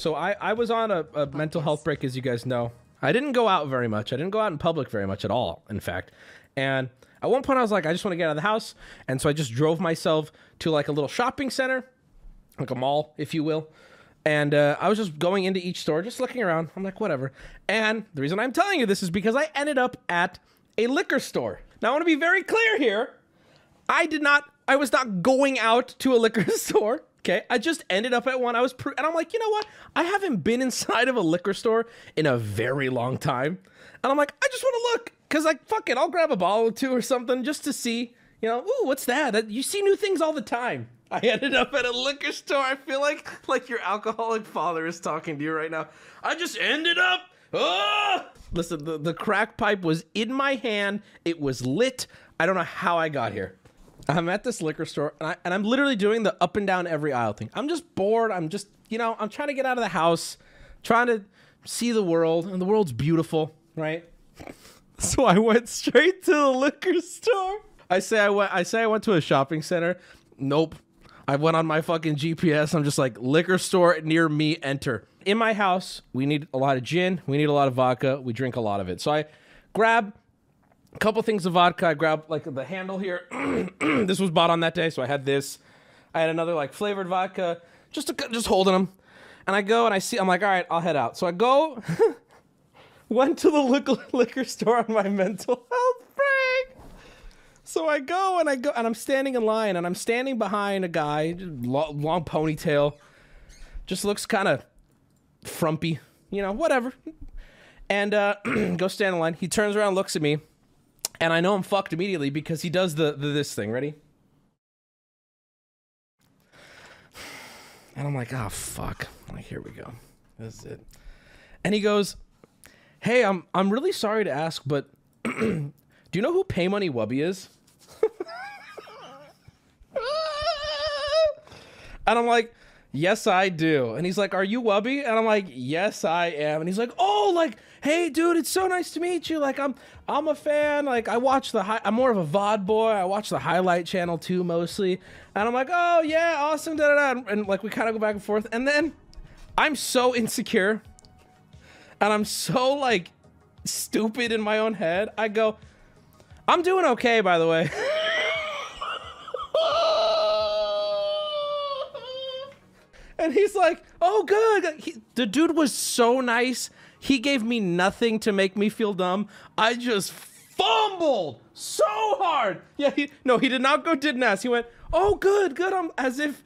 So I was on a mental health break, as you guys know. I didn't go out very much. I didn't go out in public very much at all, in fact. And at one point, I was like, I just want to get out of the house. And so I just drove myself to like a little shopping center, like a mall, if you will. And I was just going into each store, just looking around. I'm like, whatever. And the reason I'm telling you this is because I ended up at a liquor store. Now, I want to be very clear here. I was not going out to a liquor store. Okay, I just ended up at one. And I'm like, you know what? I haven't been inside of a liquor store in a very long time. And I'm like, I just want to look. Because, like, fuck it, I'll grab a bottle or two or something just to see. You know, ooh, what's that? You see new things all the time. I ended up at a liquor store. I feel like your alcoholic father is talking to you right now. I just ended up. Oh! Listen, the crack pipe was in my hand. It was lit. I don't know how I got here. I'm at this liquor store, and I'm literally doing the up and down every aisle thing. I'm just bored. I'm just, you know, I'm trying to get out of the house, trying to see the world, and the world's beautiful, right? So I went straight to the liquor store. I went to a shopping center. Nope. I went on my fucking GPS. I'm just like, liquor store near me, enter. In my house, we need a lot of gin. We need a lot of vodka. We drink a lot of it. So I grab a couple things of vodka. I grabbed like the handle here. This was bought on that day, so I had this. I had another like flavored vodka, just holding them. And I go and I see, I'm like, all right, I'll head out. So I go, went to the liquor store on my mental health break. So I go and I'm standing in line, and I'm standing behind a guy, long ponytail, just looks kind of frumpy, you know, whatever. And go stand in line. He turns around, looks at me. And I know I'm fucked immediately because he does this thing. Ready? And I'm like, ah, fuck. I'm like, here we go. This is it. And he goes, hey, I'm really sorry to ask, but do you know who Pay Money Wubby is? And I'm like, yes, I do. And he's like, are you Wubby? And I'm like, yes, I am. And he's like, oh, like, hey, dude, it's so nice to meet you. Like, I'm a fan. Like, I'm more of a VOD boy. I watch the highlight channel too, mostly. And I'm like, oh yeah, awesome, da da da. And like, we kind of go back and forth. And then I'm so insecure, and I'm so like stupid in my own head. I go, I'm doing okay, by the way. And he's like, oh, good. The dude was so nice. He gave me nothing to make me feel dumb. I just fumbled so hard. Yeah, he did not go didn't ask. He went, oh, good, good. As if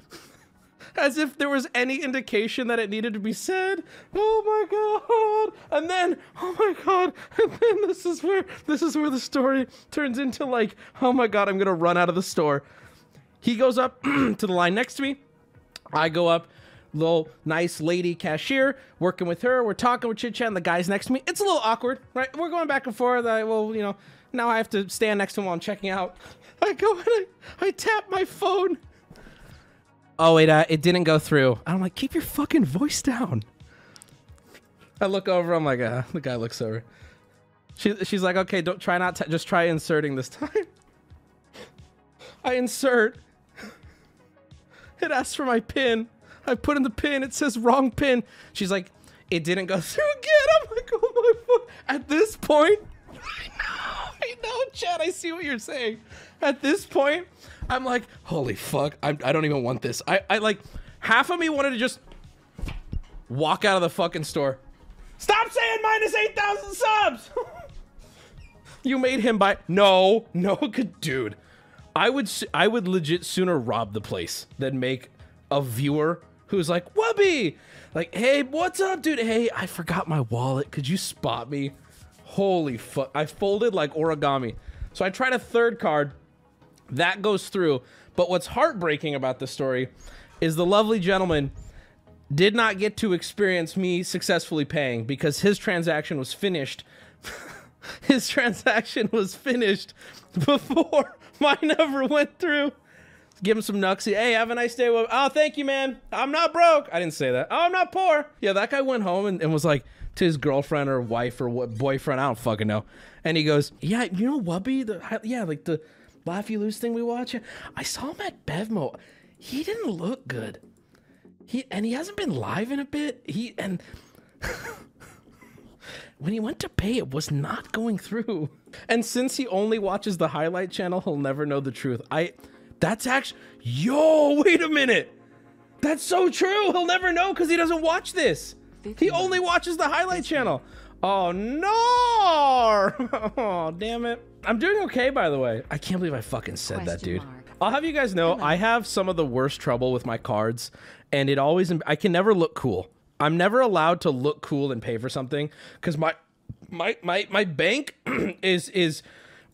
there was any indication that it needed to be said. Oh my God. And then, oh my God. And then this is where the story turns into like, oh my God, I'm gonna run out of the store. He goes up to the line next to me. I go up. Little nice lady cashier, working with her. We're talking, we're chit-chatting. The guy's next to me. It's a little awkward, right? We're going back and forth. Well, you know, now I have to stand next to him while I'm checking out. I go and I tap my phone. Oh, it didn't go through. I'm like, keep your fucking voice down. I look over. I'm like, the guy looks over. She's like, okay, don't try not to, just try inserting this time. I insert. It asks for my PIN. I put in the pin. It says wrong pin. She's like, it didn't go through again. I'm like, oh my fuck. At this point, I know, Chad, I see what you're saying. At this point, I'm like, holy fuck. I don't even want this. I like, half of me wanted to just walk out of the fucking store. Stop saying minus 8,000 subs. You made him buy. No, good dude. I would legit sooner rob the place than make a viewer who's like, Wubby, like, hey, what's up, dude? Hey, I forgot my wallet. Could you spot me? Holy fuck. I folded like origami. So I tried a third card. That goes through. But what's heartbreaking about this story is the lovely gentleman did not get to experience me successfully paying because his transaction was finished. His transaction was finished before mine ever went through. Give him some nuxie. Hey, have a nice day. Oh, thank you, man. I'm not broke. I didn't say that. Oh, I'm not poor. Yeah, that guy went home and was like to his girlfriend or wife or what boyfriend. I don't fucking know. And he goes, yeah, you know Wubby? Like the Laugh You Lose thing we watch? I saw him at BevMo. He didn't look good. He hasn't been live in a bit. When he went to pay, it was not going through. And since he only watches the highlight channel, he'll never know the truth. That's actually, yo, wait a minute. That's so true. He'll never know because he doesn't watch this. He only watches the highlight channel. Oh, no. Oh, damn it. I'm doing okay, by the way. I can't believe I fucking said that, dude. I'll have you guys know, I have some of the worst trouble with my cards, and it always, I can never look cool. I'm never allowed to look cool and pay for something because my bank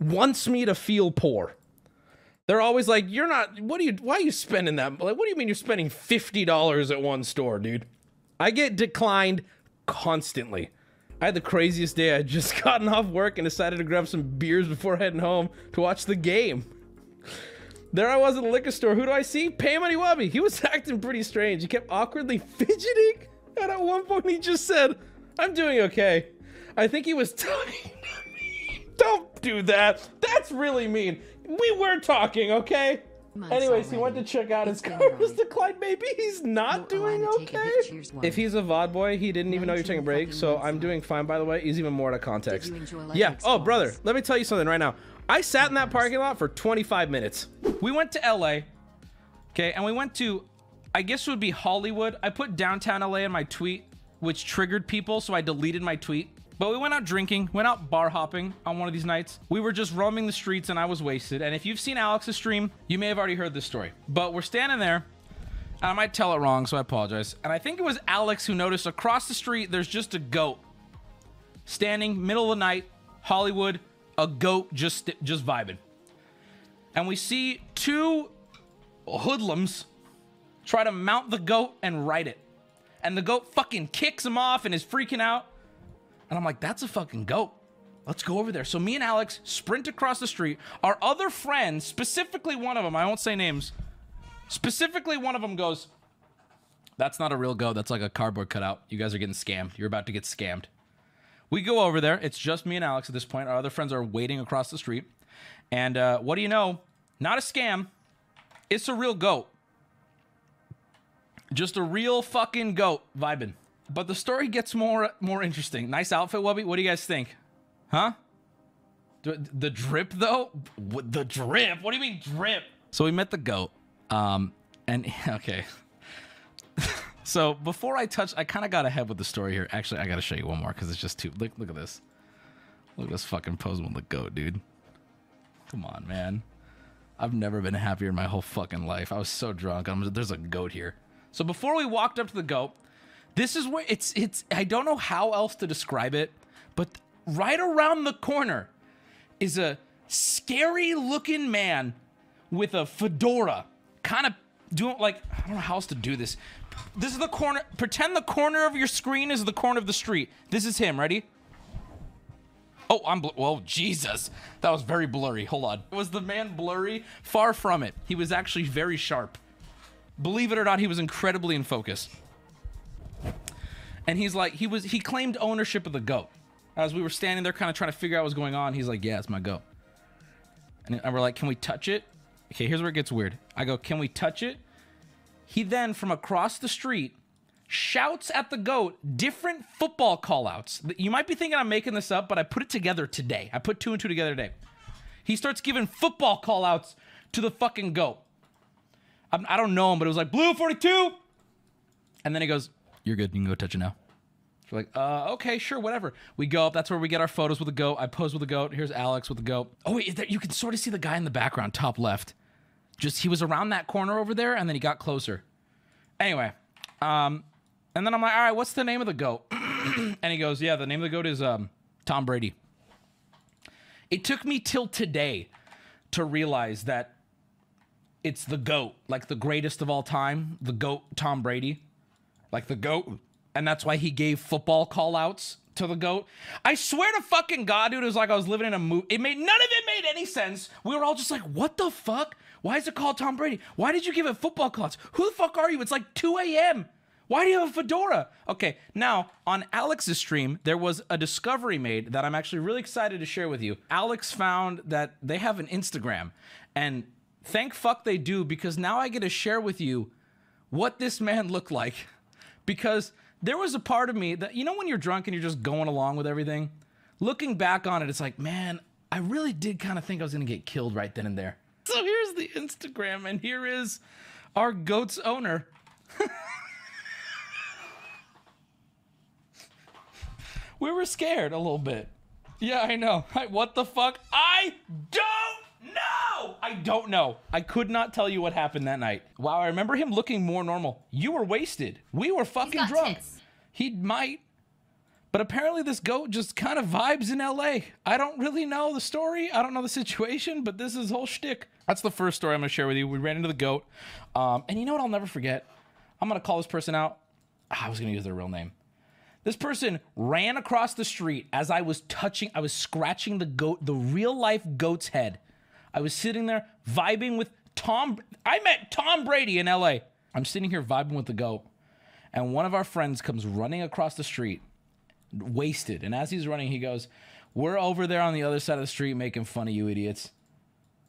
wants me to feel poor. They're always like, you're not, why are you spending that? Like, what do you mean you're spending $50 at one store, dude? I get declined constantly. I had the craziest day. I had just gotten off work and decided to grab some beers before heading home to watch the game. There I was at the liquor store. Who do I see? Pay Money Wubby. He was acting pretty strange. He kept awkwardly fidgeting. And at one point he just said, I'm doing okay. I think he was talking to me. Don't do that. That's really mean. We were talking, okay? Anyways, he went to check out his card was declined. Maybe he's not doing okay. If he's a VOD boy, he didn't even know you're taking a break. So I'm doing fine, by the way. He's even more out of context. Yeah. Oh, brother, let me tell you something right now. I sat in that parking lot for 25 minutes. We went to LA, okay, and we went to, I guess it would be Hollywood. I put downtown LA in my tweet, which triggered people, so I deleted my tweet. But we went out drinking, went out bar hopping on one of these nights. We were just roaming the streets and I was wasted. And if you've seen Alex's stream, you may have already heard this story. But we're standing there, and I might tell it wrong, so I apologize. And I think it was Alex who noticed across the street, there's just a goat. Standing, middle of the night, Hollywood, a goat just vibing. And we see two hoodlums try to mount the goat and ride it. And the goat fucking kicks him off and is freaking out. And I'm like, that's a fucking goat. Let's go over there. So me and Alex sprint across the street. Our other friend, specifically one of them, I won't say names, specifically one of them goes, that's not a real goat. That's like a cardboard cutout. You guys are getting scammed. You're about to get scammed. We go over there. It's just me and Alex at this point. Our other friends are waiting across the street. And what do you know? Not a scam. It's a real goat. Just a real fucking goat vibing. But the story gets more interesting. Nice outfit, Wubby. What do you guys think? Huh? The drip, though? The drip? What do you mean drip? So we met the goat. And, okay. So before I touch, I kind of got ahead with the story here. Actually, I got to show you one more because it's just too... Look at this. Look at this fucking pose with the goat, dude. Come on, man. I've never been happier in my whole fucking life. I was so drunk. There's a goat here. So before we walked up to the goat, this is where it's I don't know how else to describe it, but right around the corner is a scary looking man with a fedora, kind of doing like, I don't know how else to do this. This is the corner. Pretend the corner of your screen is the corner of the street. This is him. Ready? Oh, well, Jesus, that was very blurry. Hold on. Was the man blurry? Far from it. He was actually very sharp. Believe it or not, he was incredibly in focus. And he's like, he claimed ownership of the goat. As we were standing there kind of trying to figure out what was going on, he's like, yeah, it's my goat. And we're like, can we touch it? Okay, here's where it gets weird. I go, can we touch it? He then, from across the street, shouts at the goat different football call-outs. You might be thinking I'm making this up, but I put it together today. I put 2 and 2 together today. He starts giving football call-outs to the fucking goat. I don't know him, but it was like, blue 42. And then he goes, you're good. You can go touch it now. We're like, okay, sure, whatever. We go up. That's where we get our photos with the goat. I pose with the goat. Here's Alex with the goat. Oh, wait, you can sort of see the guy in the background, top left. He was around that corner over there, and then he got closer. Anyway, and then I'm like, all right, what's the name of the goat? And he goes, yeah, the name of the goat is Tom Brady. It took me till today to realize that it's the GOAT, like the greatest of all time, the GOAT Tom Brady, like the GOAT. And that's why he gave football call-outs to the GOAT. I swear to fucking God, dude, it was like I was living in a movie. None of it made any sense. We were all just like, what the fuck? Why is it called Tom Brady? Why did you give it football call-outs? Who the fuck are you? It's like 2 a.m. Why do you have a fedora? Okay, now, on Alex's stream, there was a discovery made that I'm actually really excited to share with you. Alex found that they have an Instagram, and... thank fuck they do, because now I get to share with you what this man looked like, because there was a part of me that, you know, when you're drunk and you're just going along with everything, looking back on it, it's like, man, I really did kind of think I was going to get killed right then and there. So here's the Instagram, and here is our goat's owner. We were scared a little bit. Yeah, I know. What the fuck? I don't know! I don't know. I could not tell you what happened that night. Wow, I remember him looking more normal. You were wasted. We were fucking drunk. Tits. He might. But apparently this goat just kind of vibes in LA. I don't really know the story. I don't know the situation, but this is his whole shtick. That's the first story I'm gonna share with you. We ran into the goat. And you know what I'll never forget? I'm gonna call this person out. I was gonna use their real name. This person ran across the street as I was touching, I was scratching the goat, the real life goat's head. I was sitting there vibing with Tom. I met Tom Brady in LA. I'm sitting here vibing with the goat. And one of our friends comes running across the street, wasted. And as he's running, he goes, "We're over there on the other side of the street making fun of you idiots.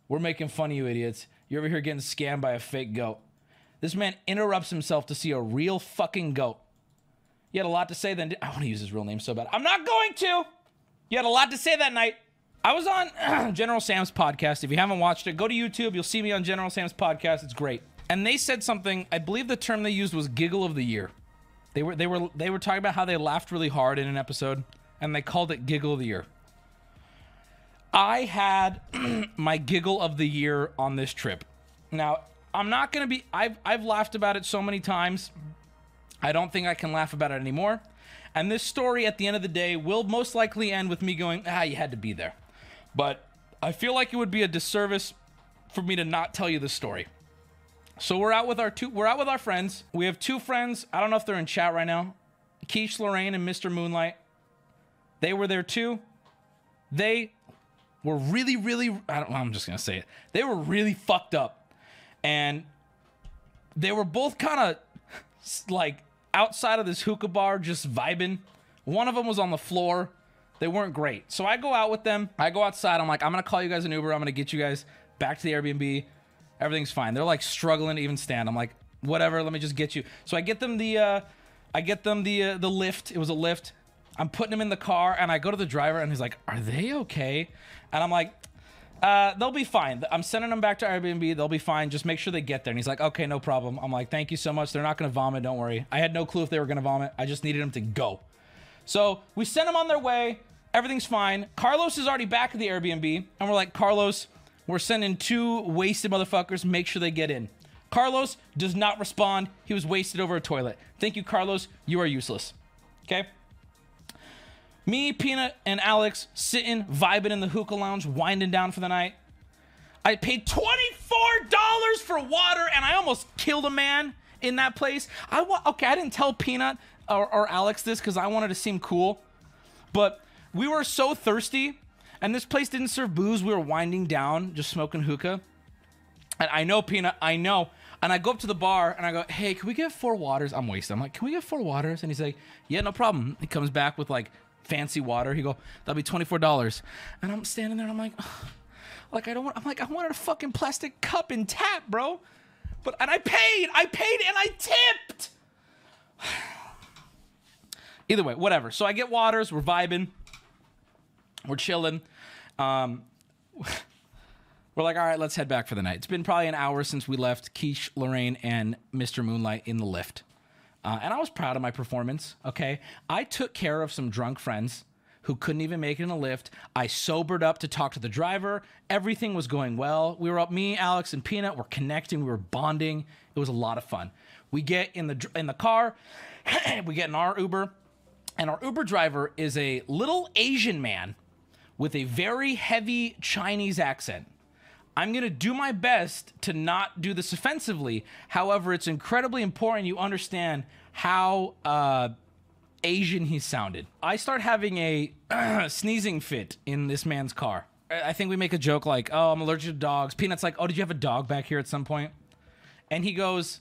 We're making fun of you idiots. You're over here getting scammed by a fake goat." This man interrupts himself to see a real fucking goat. You had a lot to say then. I want to use his real name so bad. I'm not going to. You had a lot to say that night. I was on General Sam's podcast. If you haven't watched it, go to YouTube. You'll see me on General Sam's podcast. It's great. And they said something. I believe the term they used was "giggle of the year." They were talking about how they laughed really hard in an episode, and they called it "giggle of the year." I had my giggle of the year on this trip. Now I'm not gonna be. I've laughed about it so many times. I don't think I can laugh about it anymore. And this story at the end of the day will most likely end with me going, "Ah, you had to be there." But I feel like it would be a disservice for me to not tell you this story. So we're out with our friends. We have two friends. I don't know if they're in chat right now. Quiche Lorraine and Mr. Moonlight. They were there too. They were I'm just going to say it. They were really fucked up. And they were both kind of like outside of this hookah bar just vibing. One of them was on the floor. They weren't great. So I go out with them. I go outside. I'm like, "I'm gonna call you guys an Uber. I'm gonna get you guys back to the Airbnb. Everything's fine." They're like struggling to even stand. I'm like, "Whatever, let me just get you." So I get them the Lyft. It was a Lyft. I'm putting them in the car, and I go to the driver, and he's like, "Are they okay?" And I'm like, "They'll be fine. I'm sending them back to Airbnb. They'll be fine. Just make sure they get there." And he's like, "Okay, no problem." I'm like, "Thank you so much. They're not going to vomit. Don't worry." I had no clue if they were going to vomit. I just needed them to go. So we sent them on their way. Everything's fine. Carlos is already back at the Airbnb. And we're like, "Carlos, we're sending two wasted motherfuckers. Make sure they get in." Carlos does not respond. He was wasted over a toilet. Thank you, Carlos. You are useless. Okay. Me, Peanut, and Alex sitting, vibing in the hookah lounge, winding down for the night. I paid $24 for water, and I almost killed a man in that place. Okay, I didn't tell Peanut or Alex this because I wanted to seem cool, but we were so thirsty, and this place didn't serve booze. We were winding down, just smoking hookah. And I know, Peanut, I know. And I go up to the bar, and I go, "Hey, can we get 4 waters? I'm wasted. I'm like, "Can we get 4 waters? And he's like, "Yeah, no problem." He comes back with like fancy water. He go, "That'll be $24. And I'm standing there, and I'm like, "Ugh." Like, I don't want, I'm like, I wanted a fucking plastic cup and tap, bro. But, and I paid and I tipped. Either way, whatever. So I get waters, we're vibing, we're chilling. We're like, "All right, let's head back for the night." It's been probably an hour since we left Quiche, Lorraine, and Mr. Moonlight in the Lyft. And I was proud of my performance, okay? I took care of some drunk friends who couldn't even make it in a Lyft. I sobered up to talk to the driver. Everything was going well. We were up, me, Alex, and Peanut. We're connecting. We were bonding. It was a lot of fun. We get in the car. We get in our Uber. And our Uber driver is a little Asian man with a very heavy Chinese accent. I'm going to do my best to not do this offensively. However, it's incredibly important you understand how Asian he sounded. I start having a sneezing fit in this man's car. I think we make a joke like, "Oh, I'm allergic to dogs." Peanut's like, "Oh, did you have a dog back here at some point?" And he goes,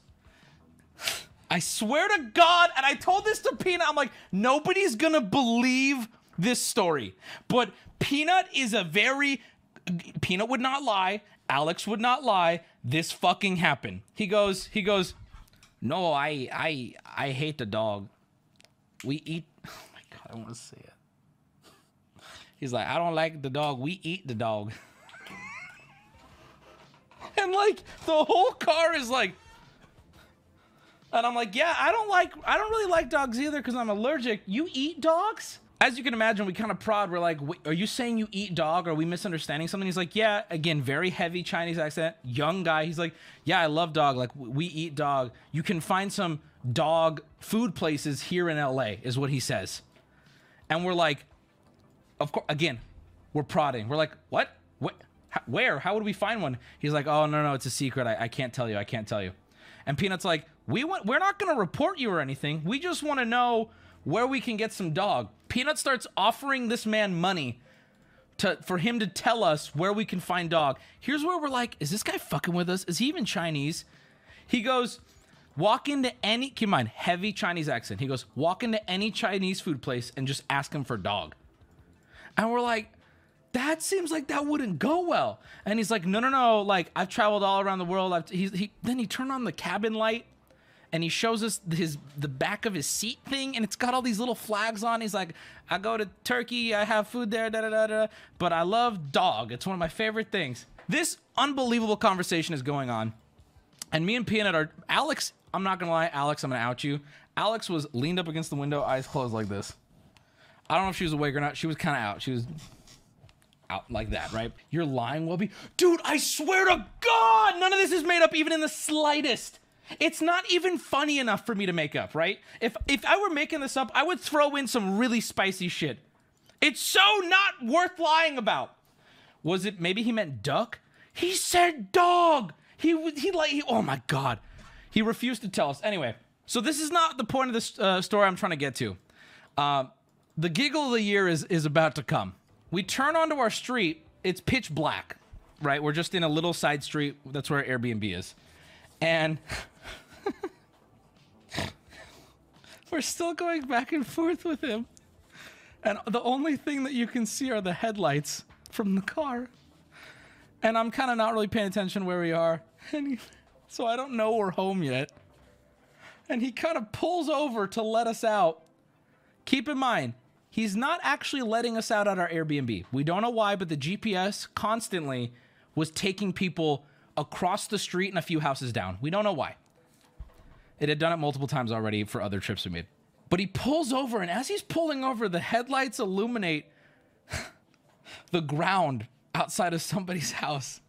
I swear to God, and I told this to Peanut, I'm like, nobody's going to believe this story. But Peanut is a very... Peanut would not lie. Alex would not lie. This fucking happened. He goes, No, I hate the dog. We eat. Oh my God, I want to say it. He's like, I don't like the dog. We eat the dog. And like the whole car is like. And I'm like, yeah, I don't really like dogs either because I'm allergic. You eat dogs? As you can imagine, we kind of prod. We're like, are you saying you eat dog? Are we misunderstanding something? He's like, yeah. Again, very heavy Chinese accent. Young guy. He's like, yeah, I love dog. Like, we eat dog. You can find some dog food places here in LA is what he says. And we're like, of course, again, we're prodding. We're like, what? What? Where? How would we find one? He's like, oh, no, it's a secret. I can't tell you. I can't tell you. And Peanut's like, we're not going to report you or anything. We just want to know where we can get some dog. Peanut starts offering this man money for him to tell us where we can find dog. Here's where we're like, is this guy fucking with us? Is he even Chinese? He goes, walk into any, keep in mind, heavy Chinese accent. He goes, walk into any Chinese food place and just ask him for dog. And we're like, that seems like that wouldn't go well. And he's like, no, no, no. Like, I've traveled all around the world. Then he turned on the cabin light. And he shows us the back of his seat thing, and it's got all these little flags on. He's like, I go to Turkey, I have food there, da da da da. But I love dog. It's one of my favorite things. This unbelievable conversation is going on, and me and Peanut are. Alex, I'm not gonna lie, Alex, I'm gonna out you. Alex was leaned up against the window, eyes closed like this. I don't know if she was awake or not. She was kind of out. She was out like that, right? You're lying, Wubby, dude. I swear to God, none of this is made up, even in the slightest. It's not even funny enough for me to make up, right? If I were making this up, I would throw in some really spicy shit. It's so not worth lying about. Was it maybe he meant duck? He said dog. He oh my God. He refused to tell us. Anyway, so this is not the point of this story I'm trying to get to. The giggle of the year is about to come. We turn onto our street. It's pitch black, right? We're just in a little side street. That's where Airbnb is. And we're still going back and forth with him. And the only thing that you can see are the headlights from the car. And I'm kind of not really paying attention where we are. And so I don't know we're home yet. And he kind of pulls over to let us out. Keep in mind, he's not actually letting us out at our Airbnb. We don't know why, but the GPS constantly was taking people across the street and a few houses down. We don't know why. It had done it multiple times already for other trips we made. But he pulls over, and as he's pulling over, the headlights illuminate the ground outside of somebody's house.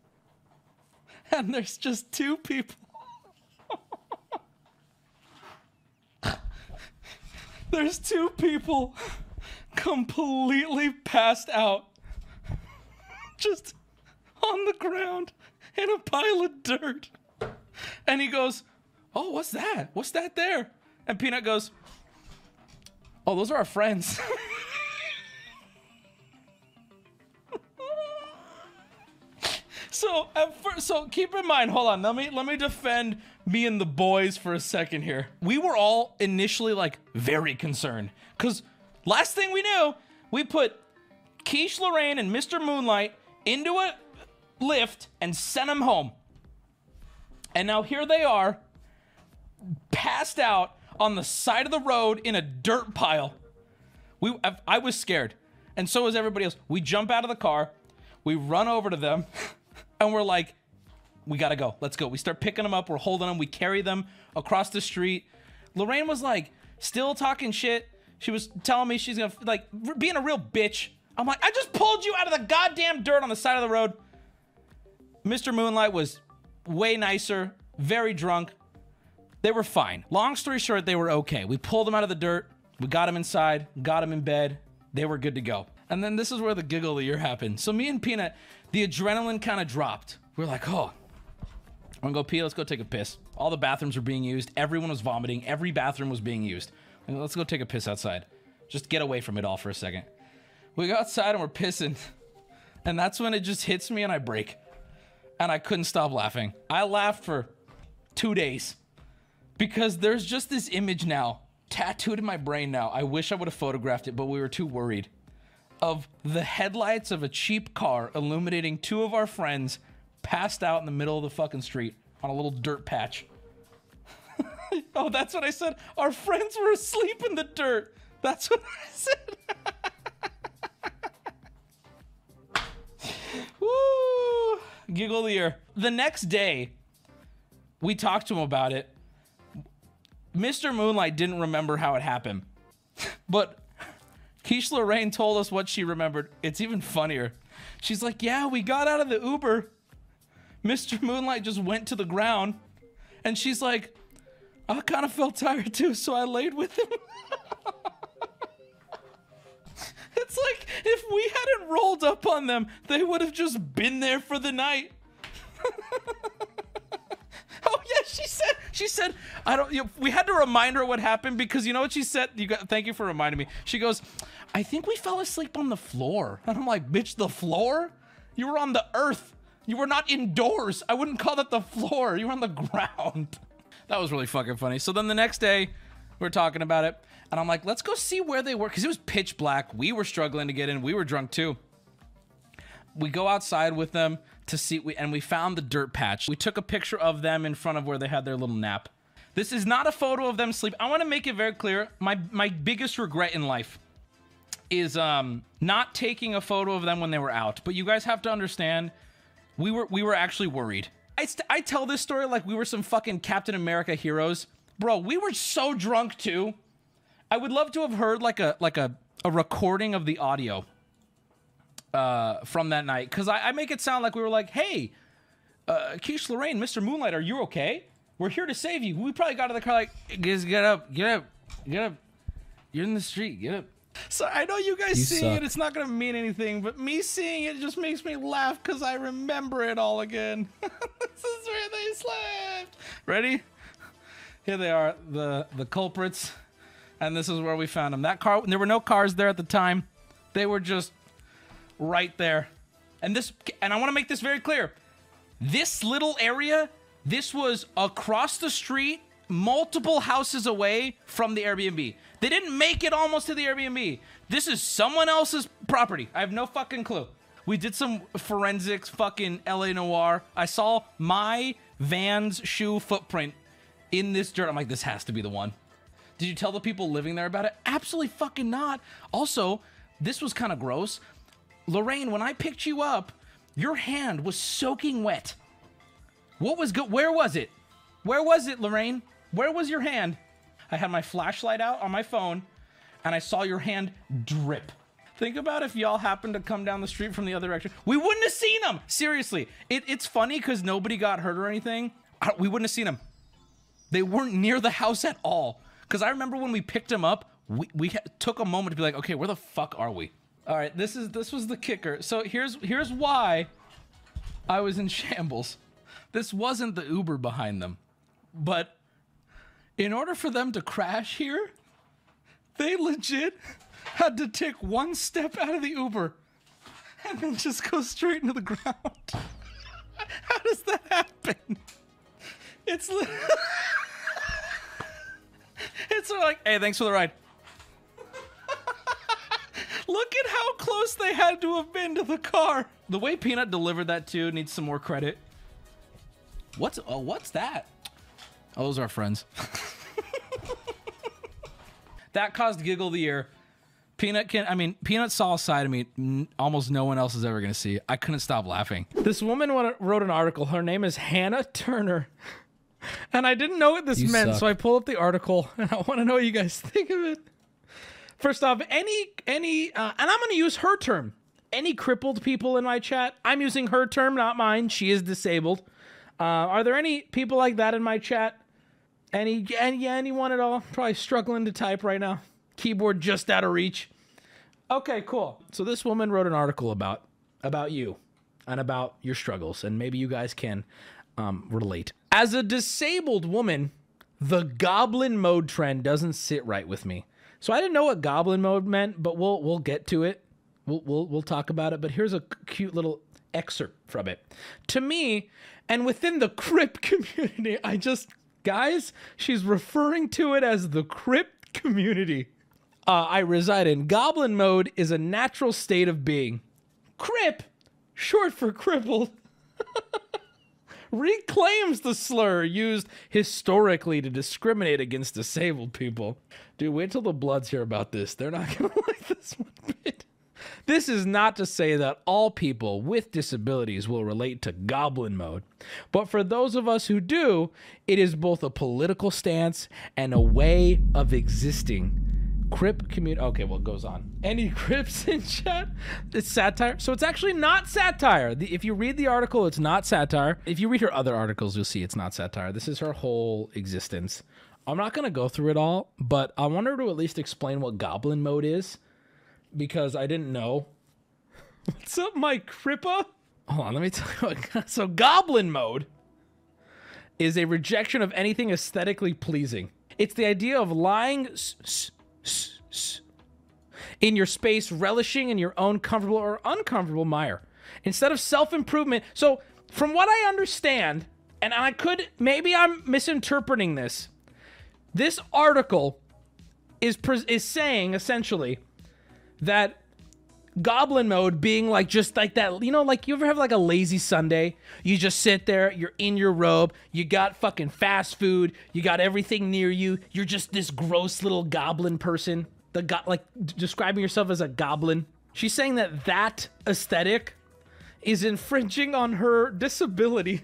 And there's just two people. There's two people completely passed out, just on the ground. In a pile of dirt. And he goes, oh, what's that? What's that there? And Peanut goes, oh, those are our friends. So at first, so keep in mind, hold on, let me defend me and the boys for a second here. We were all initially like very concerned because last thing we knew, we put Quiche Lorraine and Mr. Moonlight into a lift and sent them home, and now here they are passed out on the side of the road in a dirt pile. I was scared, and so was everybody else. We jump out of the car, we run over to them, and we're like, we gotta go, let's go. We start picking them up, we're holding them, we carry them across the street. Lorraine was like still talking shit. She was telling me she's gonna like being a real bitch. I'm like, I just pulled you out of the goddamn dirt on the side of the road. Mr. Moonlight was way nicer, very drunk. They were fine. Long story short, they were okay. We pulled them out of the dirt. We got them inside, got them in bed. They were good to go. And then this is where the giggle of the year happened. So me and Peanut, the adrenaline kind of dropped. We're like, oh, I'm gonna go pee, let's go take a piss. All the bathrooms were being used. Everyone was vomiting. Every bathroom was being used. And let's go take a piss outside. Just get away from it all for a second. We go outside and we're pissing. And that's when it just hits me and I break. And I couldn't stop laughing. I laughed for 2 days because there's just this image now tattooed in my brain now. I wish I would have photographed it, but we were too worried, of the headlights of a cheap car illuminating two of our friends passed out in the middle of the fucking street on a little dirt patch. Oh, that's what I said. Our friends were asleep in the dirt. That's what I said. Woo! Giggle the ear. The next day, we talked to him about it. Mr. Moonlight didn't remember how it happened, but Quiche Lorraine told us what she remembered. It's even funnier. She's like, yeah, we got out of the Uber. Mr. Moonlight just went to the ground, and she's like, I kind of felt tired too, so I laid with him. It's like if we hadn't rolled up on them, they would have just been there for the night. Oh yeah, she said, I don't, you know, we had to remind her what happened because you know what she said? Thank you for reminding me. She goes, I think we fell asleep on the floor. And I'm like, bitch, the floor? You were on the earth. You were not indoors. I wouldn't call that the floor. You were on the ground. That was really fucking funny. So then the next day we're talking about it and I'm like, let's go see where they were. Cause it was pitch black. We were struggling to get in. We were drunk too. We go outside with them to see, and we found the dirt patch. We took a picture of them in front of where they had their little nap. This is not a photo of them sleep. I want to make it very clear. My biggest regret in life is not taking a photo of them when they were out. But you guys have to understand, we were actually worried. I tell this story like we were some fucking Captain America heroes. Bro, we were so drunk too. I would love to have heard like a recording of the audio from that night, because I make it sound like we were like, hey, Quiche Lorraine, Mr. Moonlight, are you okay? We're here to save you. We probably got to the car like, get up. You're in the street, get up. So I know you guys seeing it, it's not going to mean anything, but me seeing it just makes me laugh because I remember it all again. This is where they slept. Ready? Here they are, the culprits, and this is where we found them. That car, there were no cars there at the time. They were just right there. And I want to make this very clear. This little area, this was across the street, multiple houses away from the Airbnb. They didn't make it almost to the Airbnb. This is someone else's property. I have no fucking clue. We did some forensics, fucking LA Noir. I saw my Vans shoe footprint in this dirt. I'm like, this has to be the one. Did you tell the people living there about it? Absolutely fucking not. Also, this was kind of gross. Lorraine, when I picked you up, your hand was soaking wet. What was good? Where was it? Where was it, Lorraine? Where was your hand? I had my flashlight out on my phone, and I saw your hand drip. Think about if y'all happened to come down the street from the other direction. We wouldn't have seen them. Seriously. It's funny because nobody got hurt or anything. We wouldn't have seen them. They weren't near the house at all. Because I remember when we picked them up, we took a moment to be like, okay, where the fuck are we? All right, this was the kicker. So here's why I was in shambles. This wasn't the Uber behind them, but in order for them to crash here, they legit had to take one step out of the Uber and then just go straight into the ground. How does that happen? It's like, hey, thanks for the ride. Look at how close they had to have been to the car. The way Peanut delivered that too needs some more credit. What's that? Oh, those are our friends. That caused giggle of the year. Peanut saw a side of me almost no one else is ever gonna see. I couldn't stop laughing. This woman wrote an article. Her name is Hannah Turner. And I didn't know what this meant, so I pulled up the article and I wanna know what you guys think of it. First off, and I'm going to use her term, any crippled people in my chat, I'm using her term, not mine. She is disabled. Are there any people like that in my chat? Anyone at all? Probably struggling to type right now. Keyboard just out of reach. Okay, cool. So this woman wrote an article about you and about your struggles, and maybe you guys can relate. As a disabled woman, the goblin mode trend doesn't sit right with me. So I didn't know what goblin mode meant, but we'll get to it. We'll talk about it, but here's a cute little excerpt from it. To me, and within the Crip community, guys, she's referring to it as the Crip community. I reside in. Goblin mode is a natural state of being. Crip, short for crippled, reclaims the slur used historically to discriminate against disabled people. Dude, wait till the Bloods hear about this. They're not gonna like this one bit. This is not to say that all people with disabilities will relate to goblin mode, but for those of us who do, it is both a political stance and a way of existing. Crip community. Okay, well, it goes on. Any Crips in chat? It's satire. So it's actually not satire. If you read the article, it's not satire. If you read her other articles, you'll see it's not satire. This is her whole existence. I'm not going to go through it all, but I want her to at least explain what goblin mode is, because I didn't know. What's up, my Crippa? Hold on, let me tell you what. So goblin mode is a rejection of anything aesthetically pleasing. It's the idea of lying in your space, relishing in your own comfortable or uncomfortable mire instead of self-improvement. So from what I understand, and I could, maybe I'm misinterpreting this, this article is saying essentially that goblin mode being like, just like that, you know, like you ever have like a lazy Sunday, you just sit there, you're in your robe, you got fucking fast food, you got everything near you, you're just this gross little goblin person, like describing yourself as a goblin. She's saying that that aesthetic is infringing on her disability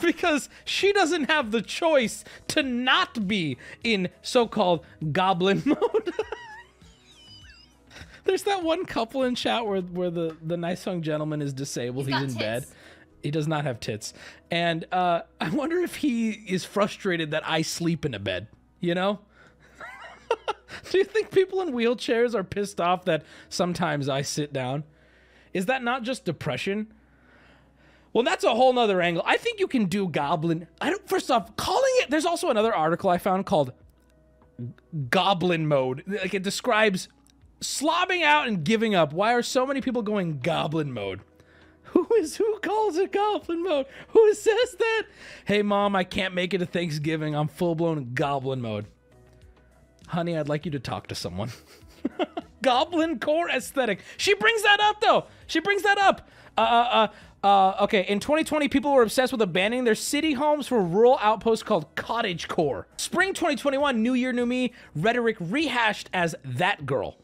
because she doesn't have the choice to not be in so-called goblin mode. There's that one couple in chat where the nice young gentleman is disabled. He's in bed. He does not have tits. And I wonder if he is frustrated that I sleep in a bed, you know? Do you think people in wheelchairs are pissed off that sometimes I sit down? Is that not just depression? Well, that's a whole nother angle. I think you can do goblin. First off, calling it, there's also another article I found called Goblin Mode. Like, it describes slobbing out and giving up. Why are so many people going goblin mode? Who calls it goblin mode? Who says that? Hey mom, I can't make it to Thanksgiving. I'm full blown goblin mode. Honey, I'd like you to talk to someone. Goblin core aesthetic. She brings that up though. She brings that up. Okay, in 2020, people were obsessed with abandoning their city homes for rural outposts called cottagecore. Spring 2021, New Year, New Me rhetoric rehashed as that girl.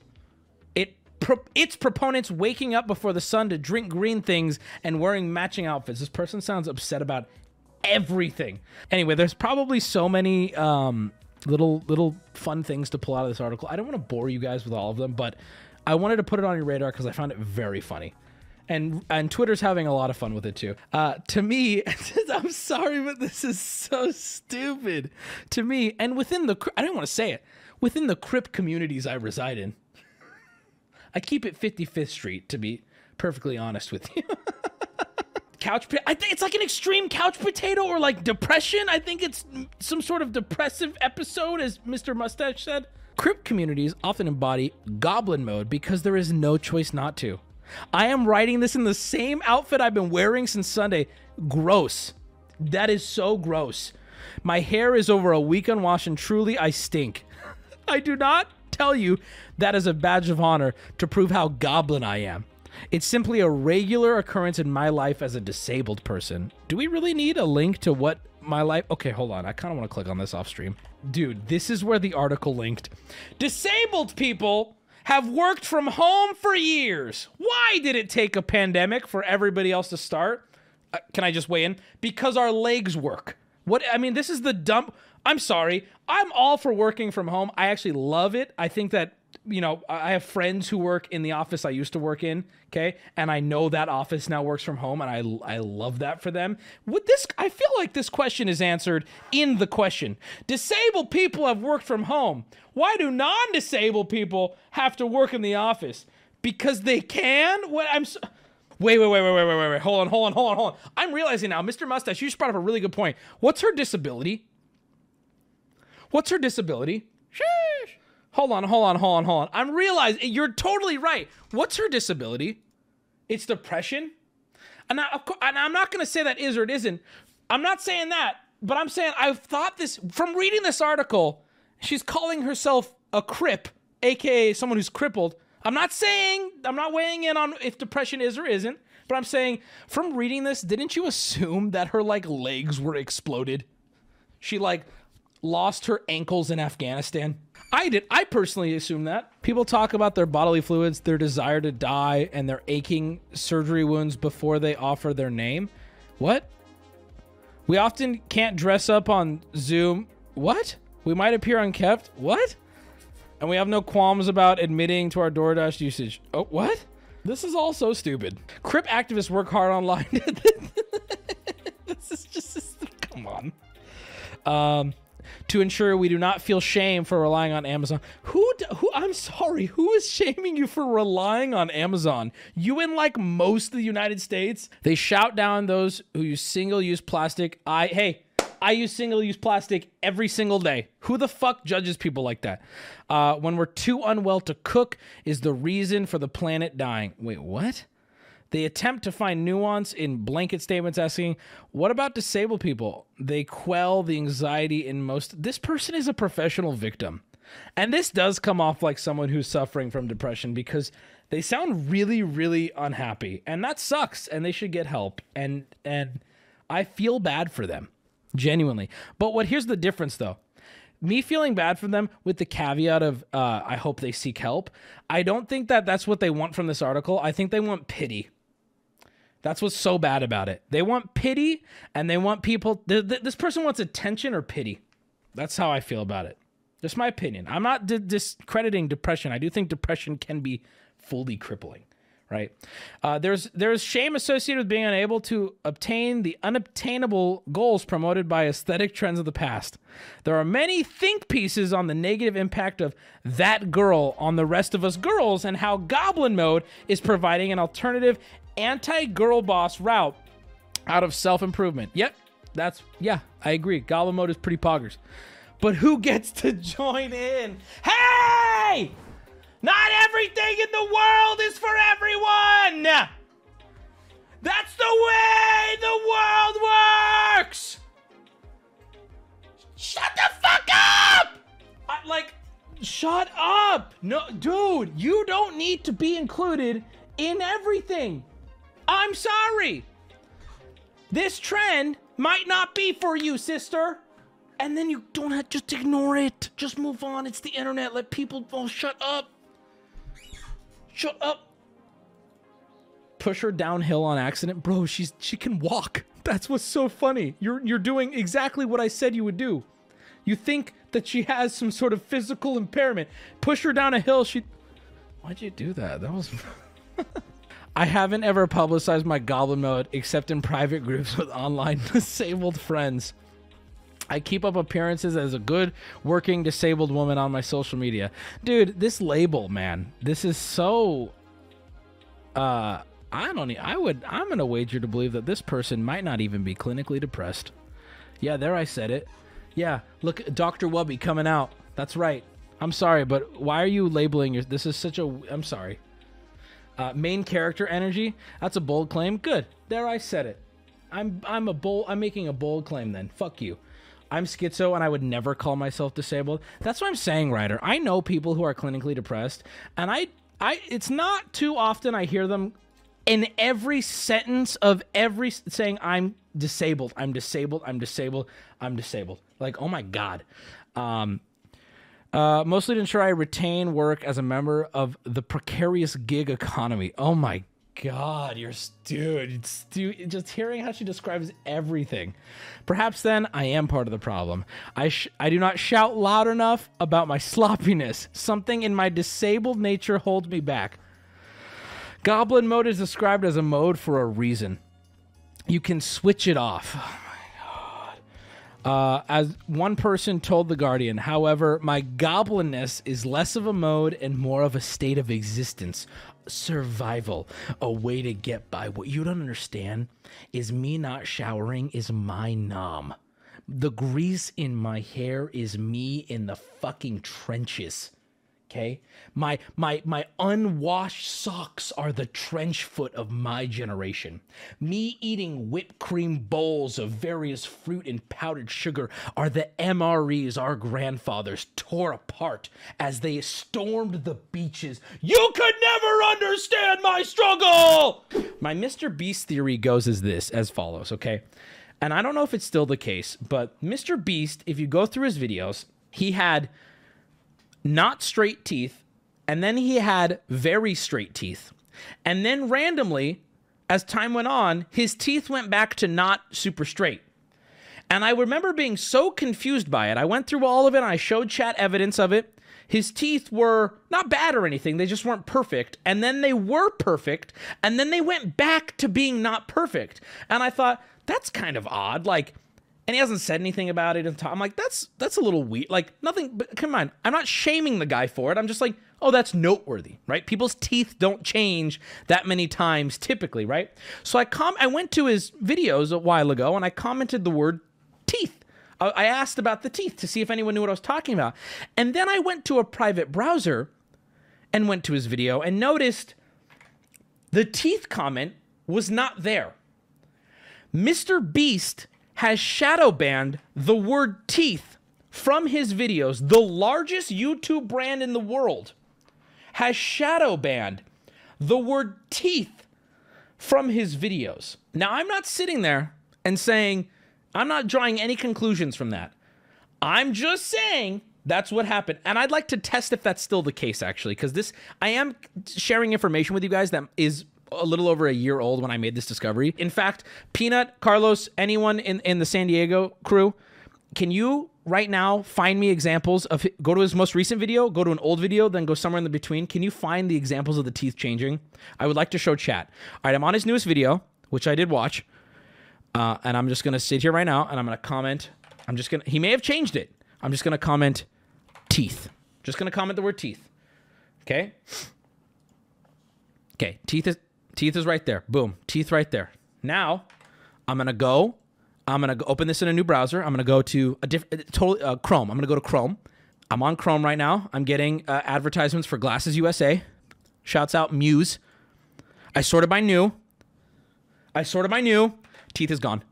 Its proponents waking up before the sun to drink green things and wearing matching outfits. This person sounds upset about everything. Anyway, there's probably so many little fun things to pull out of this article. I don't want to bore you guys with all of them, but I wanted to put it on your radar because I found it very funny. And Twitter's having a lot of fun with it too. To me, I'm sorry, but this is so stupid. To me, and within the, I didn't want to say it, within the Crip communities I reside in, I keep it 55th Street, to be perfectly honest with you. I think it's like an extreme couch potato or like depression. I think it's some sort of depressive episode, as Mr. Mustache said. Crip communities often embody goblin mode because there is no choice not to. I am writing this in the same outfit I've been wearing since Sunday. Gross. That is so gross. My hair is over a week unwashed and truly I stink. I do not tell you that as a badge of honor to prove how goblin I am. It's simply a regular occurrence in my life as a disabled person. Do we really need a link to what my life? Okay, hold on. I kind of want to click on this off stream. Dude, this is where the article linked. Disabled people have worked from home for years. Why did it take a pandemic for everybody else to start? Can I just weigh in? Because our legs work. What? I mean, this is the dumb. I'm sorry. I'm all for working from home. I actually love it. I think that, you know, I have friends who work in the office I used to work in, okay? And I know that office now works from home, and I love that for them. With this, I feel like this question is answered in the question. Disabled people have worked from home. Why do non-disabled people have to work in the office? Because they can? What I'm so wait. Hold on. I'm realizing now, Mr. Mustache, you just brought up a really good point. What's her disability? What's her disability? Sheesh. Hold on. I'm realizing you're totally right. What's her disability? It's depression. And I'm not going to say that is or it isn't. I'm not saying that, but I'm saying I've thought this from reading this article. She's calling herself a Crip, aka someone who's crippled. I'm not saying, I'm not weighing in on if depression is or isn't, but I'm saying from reading this, didn't you assume that her like legs were exploded? She like lost her ankles in Afghanistan. I did. I personally assume that. People talk about their bodily fluids, their desire to die, and their aching surgery wounds before they offer their name. What? We often can't dress up on Zoom. What? We might appear unkempt. What? And we have no qualms about admitting to our DoorDash usage. Oh, what? This is all so stupid. Crip activists work hard online. This is just, come on. To ensure we do not feel shame for relying on Amazon. Who, I'm sorry, who is shaming you for relying on Amazon? You in like most of the United States? They shout down those who use single-use plastic. Hey, I use single-use plastic every single day. Who the fuck judges people like that? When we're too unwell to cook is the reason for the planet dying. Wait, what? They attempt to find nuance in blanket statements asking, what about disabled people? They quell the anxiety in most. This person is a professional victim. And this does come off like someone who's suffering from depression because they sound really, really unhappy. And that sucks. And they should get help. And I feel bad for them. Genuinely. But here's the difference though. Me feeling bad for them with the caveat of, I hope they seek help. I don't think that that's what they want from this article. I think they want pity. That's what's so bad about it. They want pity and they want people. This person wants attention or pity. That's how I feel about it. That's my opinion. I'm not discrediting depression. I do think depression can be fully crippling, right? There's shame associated with being unable to obtain the unobtainable goals promoted by aesthetic trends of the past. There are many think pieces on the negative impact of that girl on the rest of us girls and how Goblin Mode is providing an alternative anti-girl boss route out of self-improvement. Yep, yeah, I agree. Goblin Mode is pretty poggers. But who gets to join in? Hey! Not everything in the world is for everyone! That's the way the world works! Shut the fuck up! Shut up! No, dude, you don't need to be included in everything. I'm sorry. This trend might not be for you, sister. And then you don't have, just ignore it. Just move on, it's the internet. Let people, oh, shut up. Shut up. Push her downhill on accident. Bro, she can walk. That's what's so funny. You're doing exactly what I said you would do. You think that she has some sort of physical impairment. Push her down a hill. Why'd you do that? That was... I haven't ever publicized my Goblin Mode except in private groups with online disabled friends. I keep up appearances as a good working disabled woman on my social media. Dude, this label, man, this is so, I'm going to wager to believe that this person might not even be clinically depressed. Yeah, there I said it. Yeah, look, Dr. Wubby coming out. That's right. I'm sorry, but why are you labeling your, this is such a, I'm sorry. Main character energy. That's a bold claim. Good. There I said it. I'm making a bold claim then. Fuck you. I'm schizo and I would never call myself disabled. That's what I'm saying, Ryder. I know people who are clinically depressed and it's not too often I hear them in every sentence of every saying, I'm disabled, I'm disabled, I'm disabled, I'm disabled. Like, oh my God. Mostly to ensure I retain work as a member of the precarious gig economy. Oh my God, you're dude, just hearing how she describes everything. Perhaps then I am part of the problem. I do not shout loud enough about my sloppiness. Something in my disabled nature holds me back. Goblin Mode is described as a mode for a reason. You can switch it off. Oh my God. As one person told The Guardian, however, my goblinness is less of a mode and more of a state of existence. Survival, a way to get by. What you don't understand is me not showering is my nom. The grease in my hair is me in the fucking trenches. Okay, my unwashed socks are the trench foot of my generation. Me eating whipped cream bowls of various fruit and powdered sugar are the MREs our grandfathers tore apart as they stormed the beaches. You could never understand my struggle! My Mr. Beast theory goes as follows, okay? And I don't know if it's still the case, but Mr. Beast, if you go through his videos, he had not straight teeth, and then he had very straight teeth. And then randomly, as time went on, his teeth went back to not super straight. And I remember being so confused by it. I went through all of it, and I showed chat evidence of it. His teeth were not bad or anything, they just weren't perfect. And then they were perfect, and then they went back to being not perfect. And I thought, that's kind of odd, like... And he hasn't said anything about it. I'm like, that's a little weird. Like, nothing, but come on. I'm not shaming the guy for it. I'm just like, oh, that's noteworthy, right? People's teeth don't change that many times typically, right? So I went to his videos a while ago, and I commented the word teeth. I asked about the teeth to see if anyone knew what I was talking about. And then I went to a private browser and went to his video and noticed the teeth comment was not there. Mr. Beast has shadow banned the word teeth from his videos. The largest YouTube brand in the world has shadow banned the word teeth from his videos. Now, I'm not sitting there and saying, I'm not drawing any conclusions from that. I'm just saying that's what happened. And I'd like to test if that's still the case, actually, because this, I am sharing information with you guys that is a little over a year old when I made this discovery. In fact, Peanut, Carlos, anyone in the San Diego crew, can you right now find me examples of, go to his most recent video, go to an old video, then go somewhere in the between. Can you find the examples of the teeth changing? I would like to show chat. All right, I'm on his newest video, which I did watch. And I'm just going to sit here right now and I'm going to comment. He may have changed it. I'm just going to comment teeth. Just going to comment the word teeth. Okay. Okay. Teeth is right there. Boom. Teeth right there. Now, I'm going to open this in a new browser. I'm going to go to a different, Chrome. I'm going to go to Chrome. I'm on Chrome right now. I'm getting advertisements for Glasses USA. Shouts out Muse. I sorted by new. Teeth is gone.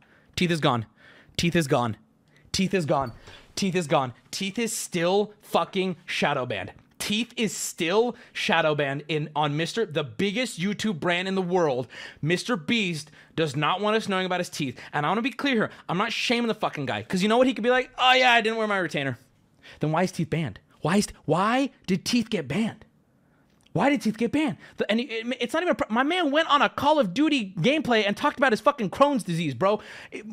Teeth is still fucking shadow banned. Teeth is still shadow banned on Mr. the biggest YouTube brand in the world. Mr. Beast does not want us knowing about his teeth. And I want to be clear here. I'm not shaming the fucking guy. Because you know what? He could be like, oh yeah, I didn't wear my retainer. Then why is teeth banned? Why did teeth get banned? Why did teeth get banned? And it's not even... My man went on a Call of Duty gameplay and talked about his fucking Crohn's disease, bro.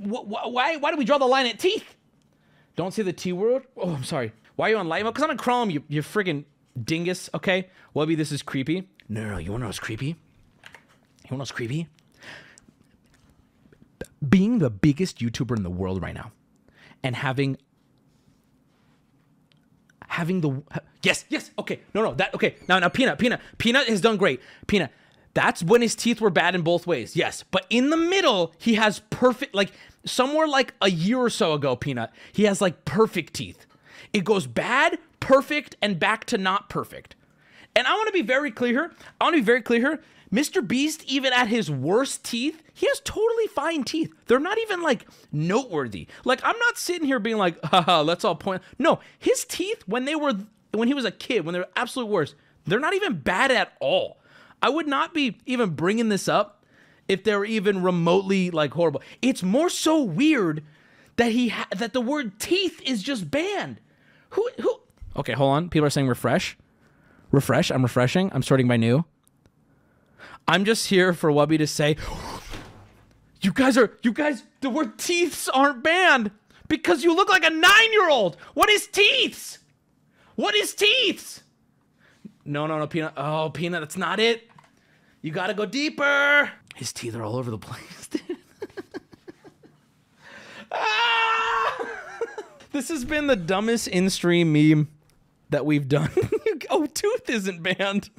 Why do we draw the line at teeth? Don't say the T word? Oh, I'm sorry. Why are you on light mode? Because I'm on Chrome, you friggin' dingus, okay? Wubby, this is creepy. No, you wanna know what's creepy? Being the biggest YouTuber in the world right now and having the... Yes, okay. No, that, okay. Now, Peanut has done great. Peanut, that's when his teeth were bad in both ways, yes. But in the middle, he has perfect, like, somewhere like a year or so ago, Peanut, he has, like, perfect teeth. It goes bad, perfect, and back to not perfect. And I want to be very clear here. Mr. Beast, even at his worst teeth, he has totally fine teeth. They're not even, like, noteworthy. Like, I'm not sitting here being like, haha, let's all point. No, his teeth, when he was a kid, when they were absolute worst, they're not even bad at all. I would not be even bringing this up if they were even remotely, like, horrible. It's more so weird that that the word teeth is just banned. Who? Okay, hold on. People are saying refresh. Refresh. I'm refreshing. I'm sorting by new. I'm just here for Wubby to say, you guys, the word teeths aren't banned because you look like a 9-year-old. What is teeths? No, Peanut. Oh, Peanut, that's not it. You gotta go deeper. His teeth are all over the place, dude. Ah! This has been the dumbest in-stream meme that we've done. Oh, tooth isn't banned.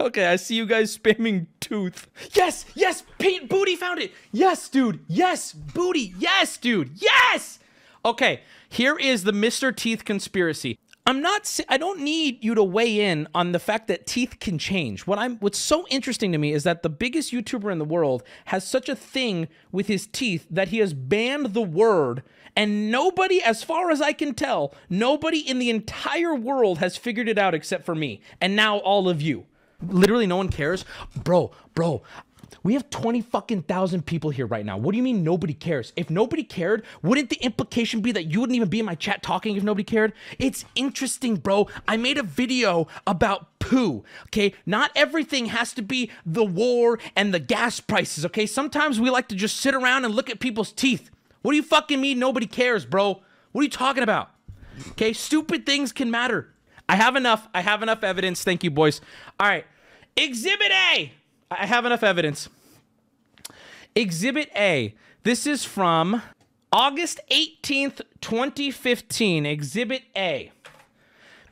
Okay, I see you guys spamming tooth. Yes, Pete, Booty found it. Yes, dude, yes! Okay, here is the Mr. Teeth conspiracy. I don't need you to weigh in on the fact that teeth can change. What's so interesting to me is that the biggest YouTuber in the world has such a thing with his teeth that he has banned the word, and nobody, as far as I can tell, nobody in the entire world has figured it out except for me. And now all of you. Literally no one cares. Bro. We have 20,000 people here right now. What do you mean nobody cares? If nobody cared, wouldn't the implication be that you wouldn't even be in my chat talking if nobody cared? It's interesting, bro. I made a video about poo, okay? Not everything has to be the war and the gas prices, okay? Sometimes we like to just sit around and look at people's teeth. What do you fucking mean nobody cares, bro? What are you talking about? Okay, stupid things can matter. I have enough evidence. Thank you, boys. All right, Exhibit A. I have enough evidence. Exhibit A. This is from August 18th, 2015. Exhibit A.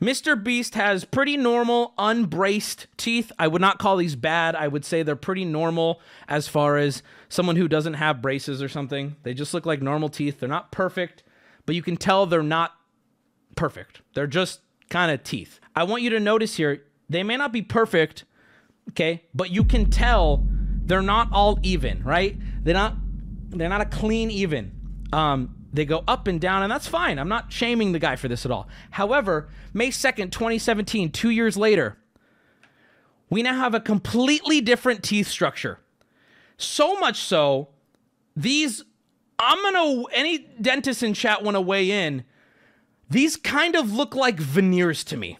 Mr. Beast has pretty normal, unbraced teeth. I would not call these bad. I would say they're pretty normal as far as someone who doesn't have braces or something. They just look like normal teeth. They're not perfect, but you can tell they're not perfect. They're just kind of teeth. I want you to notice here, they may not be perfect, okay, but you can tell they're not all even, right? They're not a clean even. They go up and down, and that's fine. I'm not shaming the guy for this at all. However, May 2nd, 2017, 2 years later, we now have a completely different teeth structure. So much so, any dentist in chat want to weigh in, these kind of look like veneers to me.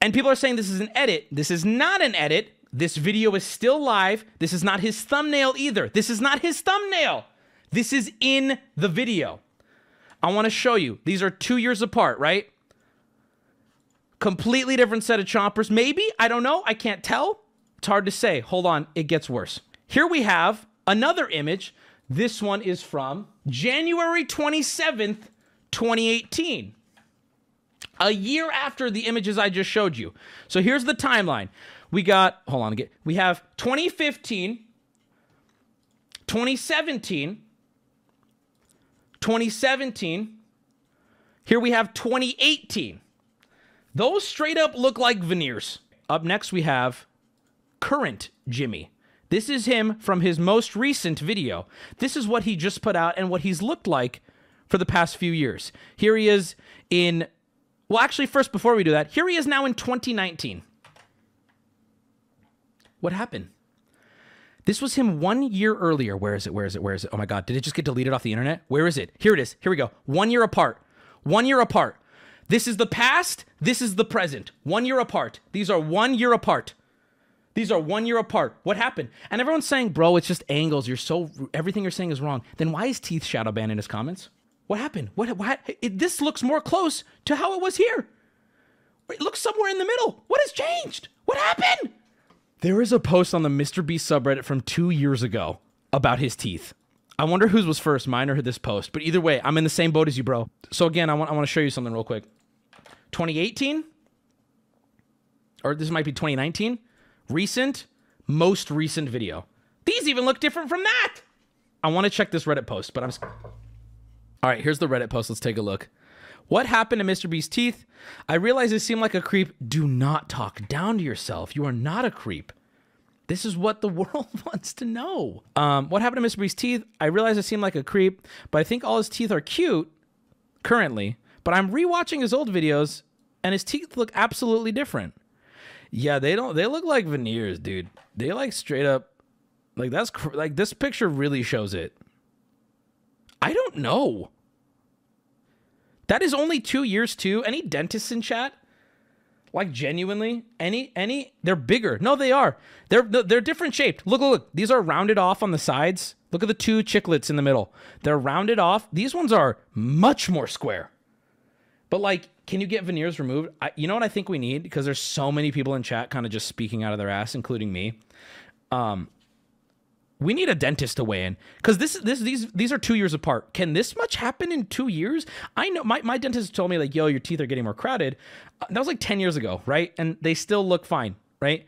And people are saying this is an edit. This is not an edit. This video is still live. This is not his thumbnail either. This is not his thumbnail. This is in the video. I want to show you. These are 2 years apart, right? Completely different set of chompers. Maybe. I don't know. I can't tell. It's hard to say. Hold on. It gets worse. Here we have another image. This one is from January 27th, 2018. A year after the images I just showed you. So here's the timeline. We have 2015, 2017, 2017. Here we have 2018. Those straight up look like veneers. Up next we have current Jimmy. This is him from his most recent video. This is what he just put out and what he's looked like for the past few years. Here he is in... Well, actually, first, before we do that, here he is now in 2019. What happened? This was him 1 year earlier. Where is it? Oh, my God. Did it just get deleted off the internet? Where is it? Here it is. Here we go. 1 year apart. 1 year apart. This is the past. This is the present. 1 year apart. These are 1 year apart. These are 1 year apart. What happened? And everyone's saying, bro, it's just angles. Everything you're saying is wrong. Then why is Teeth shadow banned in his comments? What happened? This looks more close to how it was here. It looks somewhere in the middle. What has changed? What happened? There is a post on the MrBeast subreddit from 2 years ago about his teeth. I wonder whose was first, mine or this post. But either way, I'm in the same boat as you, bro. So again, I want to show you something real quick. 2018? Or this might be 2019? Recent? Most recent video. These even look different from that! I want to check this Reddit post, but all right, here's the Reddit post. Let's take a look. What happened to MrBeast's teeth? I realize it seemed like a creep. Do not talk down to yourself. You are not a creep. This is what the world wants to know. What happened to MrBeast's teeth? I realize it seemed like a creep, but I think all his teeth are cute currently. But I'm rewatching his old videos, and his teeth look absolutely different. Yeah, they look like veneers, dude. They like straight up. Like this picture really shows it. I don't know. That is only 2 years too. Any dentists in chat? Like genuinely? Any? They're bigger. No, they are. They're different shaped. Look. These are rounded off on the sides. Look at the two chiclets in the middle. They're rounded off. These ones are much more square. But like, can you get veneers removed? You know what I think we need? Because there's so many people in chat kind of just speaking out of their ass, including me. We need a dentist to weigh in because these are 2 years apart. Can this much happen in 2 years? I know my dentist told me like, yo, your teeth are getting more crowded. That was like 10 years ago, right? And they still look fine, right?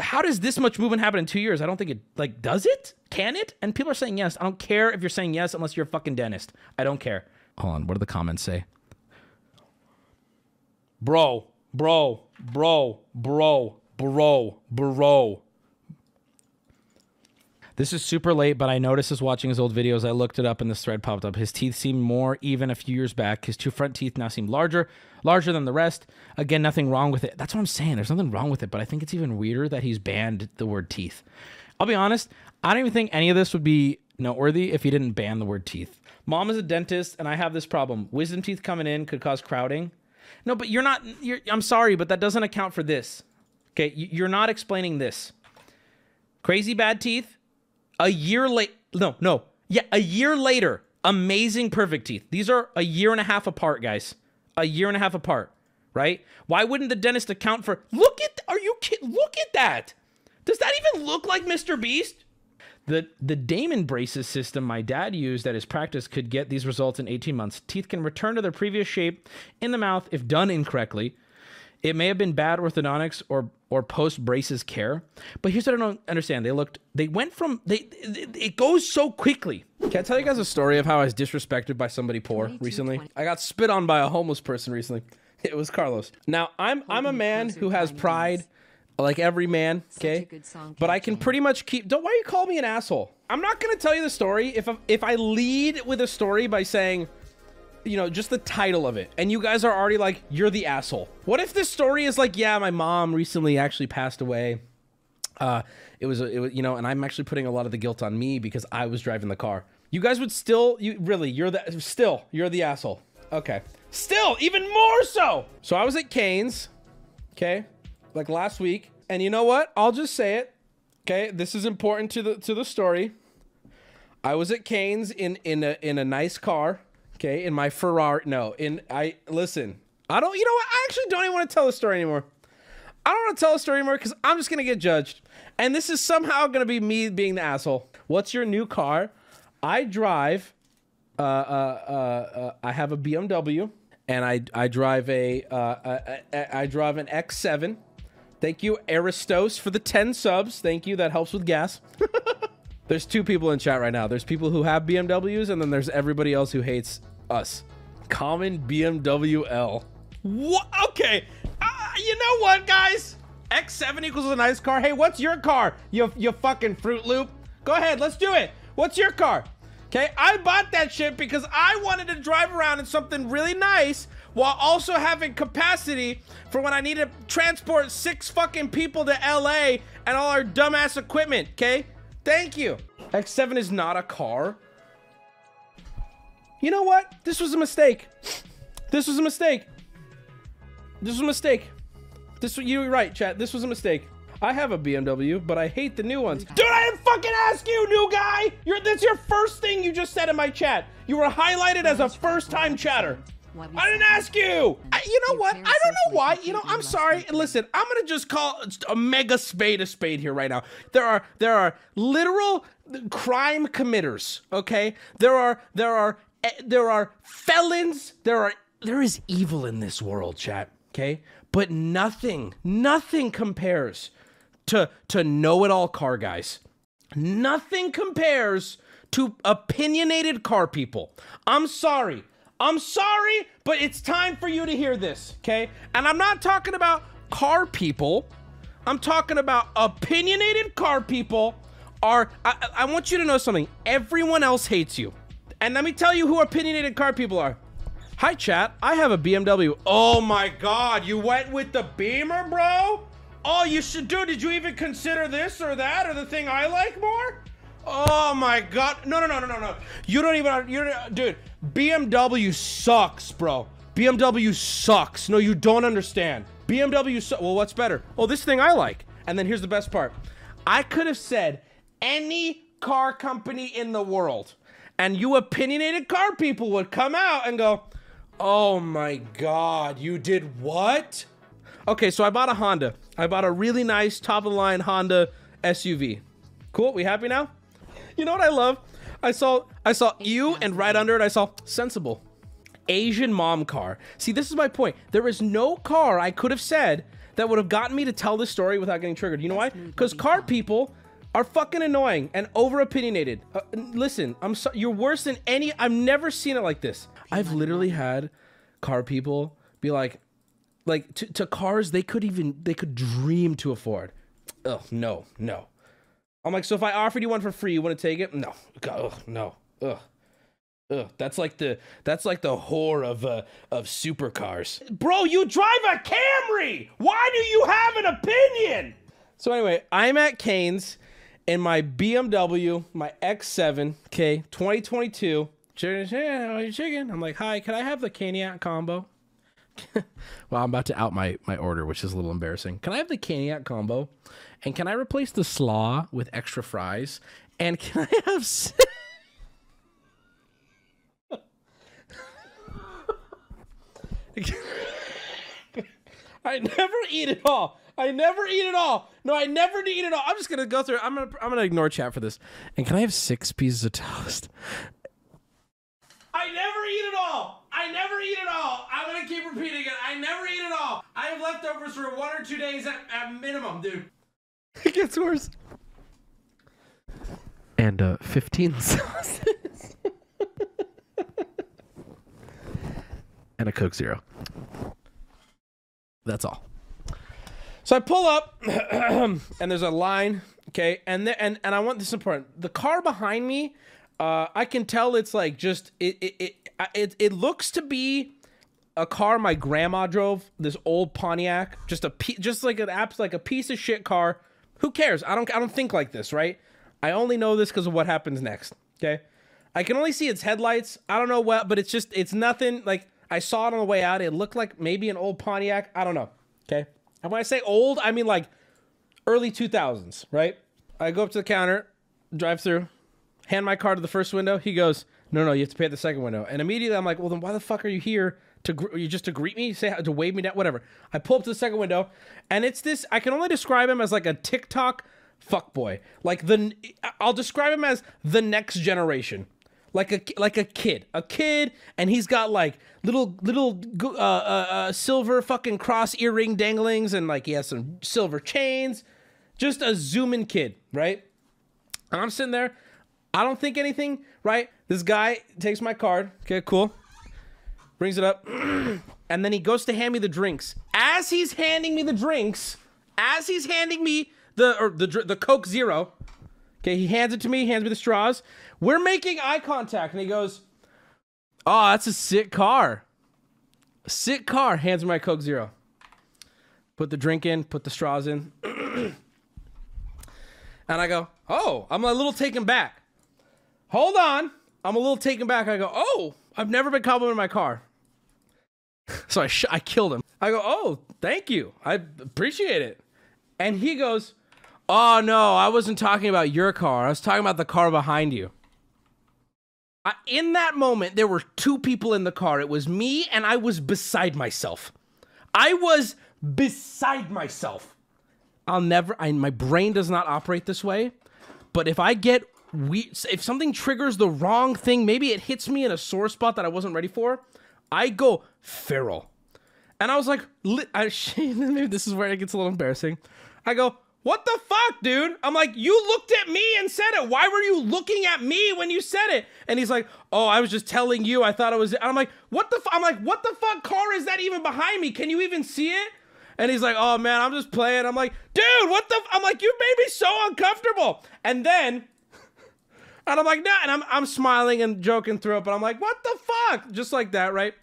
How does this much movement happen in 2 years? I don't think it like, does it? Can it? And people are saying yes. I don't care if you're saying yes unless you're a fucking dentist. I don't care. Hold on. What do the comments say? Bro. This is super late, but I noticed this watching his old videos. I looked it up and this thread popped up. His teeth seemed more even a few years back. His two front teeth now seem larger than the rest. Again, nothing wrong with it. That's what I'm saying. There's nothing wrong with it, but I think it's even weirder that he's banned the word teeth. I'll be honest. I don't even think any of this would be noteworthy if he didn't ban the word teeth. Mom is a dentist and I have this problem. Wisdom teeth coming in could cause crowding. No, but you're not, I'm sorry, but that doesn't account for this. Okay, you're not explaining this. Crazy bad teeth. A year late, a year later, amazing perfect teeth. These are a year and a half apart, guys. A year and a half apart, right? Why wouldn't the dentist account for, look at, are you kidding? Look at that. Does that even look like Mr. Beast? The Damon braces system my dad used at his practice could get these results in 18 months. Teeth can return to their previous shape in the mouth if done incorrectly. It may have been bad orthodontics or post-braces care. But here's what I don't understand. It goes so quickly. Can I tell you guys a story of how I was disrespected by somebody poor recently? I got spit on by a homeless person recently. It was Carlos. Now, I'm a man who has pride, like every man, okay? But I can pretty much keep... Why you call me an asshole? I'm not going to tell you the story if I lead with a story by saying... You know, just the title of it. And you guys are already like, you're the asshole. What if this story is like, yeah, my mom recently actually passed away. It was, you know, and I'm actually putting a lot of the guilt on me because I was driving the car. You guys would still, you're the asshole. Okay. Still, even more so. So I was at Canes, okay, like last week. And you know what? I'll just say it. Okay. This is important to the story. I was at Canes in a nice car. Okay, in my Ferrari, you know what? I actually don't even want to tell the story anymore. I don't want to tell the story anymore because I'm just going to get judged. And this is somehow going to be me being the asshole. What's your new car? I drive, I have a BMW and I drive an X7. Thank you, Aristos, for the 10 subs. Thank you, that helps with gas. There's two people in chat right now. There's people who have BMWs, and then there's everybody else who hates us. Common BMW L. What? Okay. You know what, guys? X7 equals a nice car. Hey, what's your car? You fucking Fruit Loop. Go ahead. Let's do it. What's your car? Okay. I bought that shit because I wanted to drive around in something really nice while also having capacity for when I need to transport 6 fucking people to LA and all our dumbass equipment. Okay. Thank you. X7 is not a car. You know what? This was a mistake. This was a mistake. This was a mistake. You're right, chat. This was a mistake. I have a BMW, but I hate the new ones. Dude, I didn't fucking ask you, new guy. That's your first thing you just said in my chat. You were highlighted as a first-time chatter. I didn't ask you. You know what? I don't know why. You know, I'm sorry. Listen, I'm gonna just call a mega spade a spade here right now. There are literal crime committers. Okay. There are felons. There is evil in this world, chat. Okay. But nothing compares to know-it-all car guys. Nothing compares to opinionated car people. I'm sorry. I'm sorry, but it's time for you to hear this, okay? And I'm not talking about car people. I'm talking about opinionated car people are... I want you to know something. Everyone else hates you. And let me tell you who opinionated car people are. Hi, chat. I have a BMW. Oh, my God. You went with the Beamer, bro? Oh, you should do. Did you even consider this or that or the thing I like more? Oh, my God. No. Dude, BMW sucks, bro. BMW sucks. No, you don't understand. BMW sucks. Well, what's better? Oh, this thing I like. And then here's the best part. I could have said any car company in the world, and you opinionated car people would come out and go, oh, my God, you did what? Okay, so I bought a Honda. I bought a really nice top-of-the-line Honda SUV. Cool, we happy now? You know what I love? I saw you, and right under it, I saw sensible Asian mom car. See, this is my point. There is no car I could have said that would have gotten me to tell this story without getting triggered. You know why? Because car people are fucking annoying and over opinionated. Listen, I'm sorry. You're worse than any. I've never seen it like this. I've literally had car people be like, like to cars they could dream to afford. Oh no, no. I'm like, so if I offered you one for free, you wouldn't take it? No. Ugh, no. Ugh. Ugh. That's like the horror of supercars. Bro, you drive a Camry! Why do you have an opinion? So anyway, I'm at Canes in my BMW, my X7, okay, 2022. Chicken. I'm like, hi, can I have the Caniac combo? Well, I'm about to out my order, which is a little embarrassing. Can I have the Caniac combo? And can I replace the slaw with extra fries? And can I have... I never eat it all. I never eat it all. No, I never eat it all. I'm just going to go through it. I'm gonna ignore chat for this. And can I have 6 pieces of toast? I never eat it all. I never eat it all. I'm going to keep repeating it. I never eat it all. I have leftovers for 1 or 2 days at minimum, dude. It gets worse. And 15 sauces. And a Coke Zero. That's all. So I pull up, and there's a line, okay? And I want this important. The car behind me, I can tell it's like just it looks to be a car my grandma drove. This old Pontiac, just like a piece of shit car. Who cares? I don't think like this, right? I only know this because of what happens next. Okay, I can only see its headlights. I don't know what, but it's nothing. Like I saw it on the way out. It looked like maybe an old Pontiac. I don't know. Okay. And when I say old, I mean like early 2000s, right? I go up to the counter, drive through, hand my card to the first window. He goes, no, no, you have to pay at the second window. And immediately I'm like, well, then why the fuck are you here? Just to greet me, to wave me down, whatever. I pull up to the second window, and it's this, I can only describe him as like a TikTok fuckboy. Like I'll describe him as the next generation. Like a kid, and he's got like little silver fucking cross earring danglings, and like he has some silver chains, just a zooming kid, right? And I'm sitting there, I don't think anything, right? This guy takes my card, okay, cool, brings it up, and then he goes to hand me the drinks. As he's handing me the drinks, as he's handing me the Coke Zero. Okay, he hands it to me, hands me the straws. We're making eye contact, and he goes, oh, that's a sick car. Sick car, hands me my Coke Zero. Put the drink in, put the straws in. And I go, oh, I'm a little taken back. Hold on, I'm a little taken back. I go, oh, I've never been complimented on my car. So I killed him. I go, oh, thank you. I appreciate it. And he goes, oh, no, I wasn't talking about your car. I was talking about the car behind you. In that moment, there were 2 people in the car. It was me, and I was beside myself. I was beside myself. I'll never... my brain does not operate this way, but if I get... if something triggers the wrong thing, maybe it hits me in a sore spot that I wasn't ready for, I go feral. And I was like... maybe this is where it gets a little embarrassing. I go... what the fuck, dude? I'm like, you looked at me and said it. Why were you looking at me when you said it? And he's like, oh, I was just telling you. I thought it was... I'm like, what the fuck car is that even behind me? Can you even see it? And he's like, oh, man, I'm just playing. I'm like, dude, what the... I'm like, you made me so uncomfortable. And then... and I'm like, nah. And I'm smiling and joking through it. But I'm like, what the fuck? Just like that, right?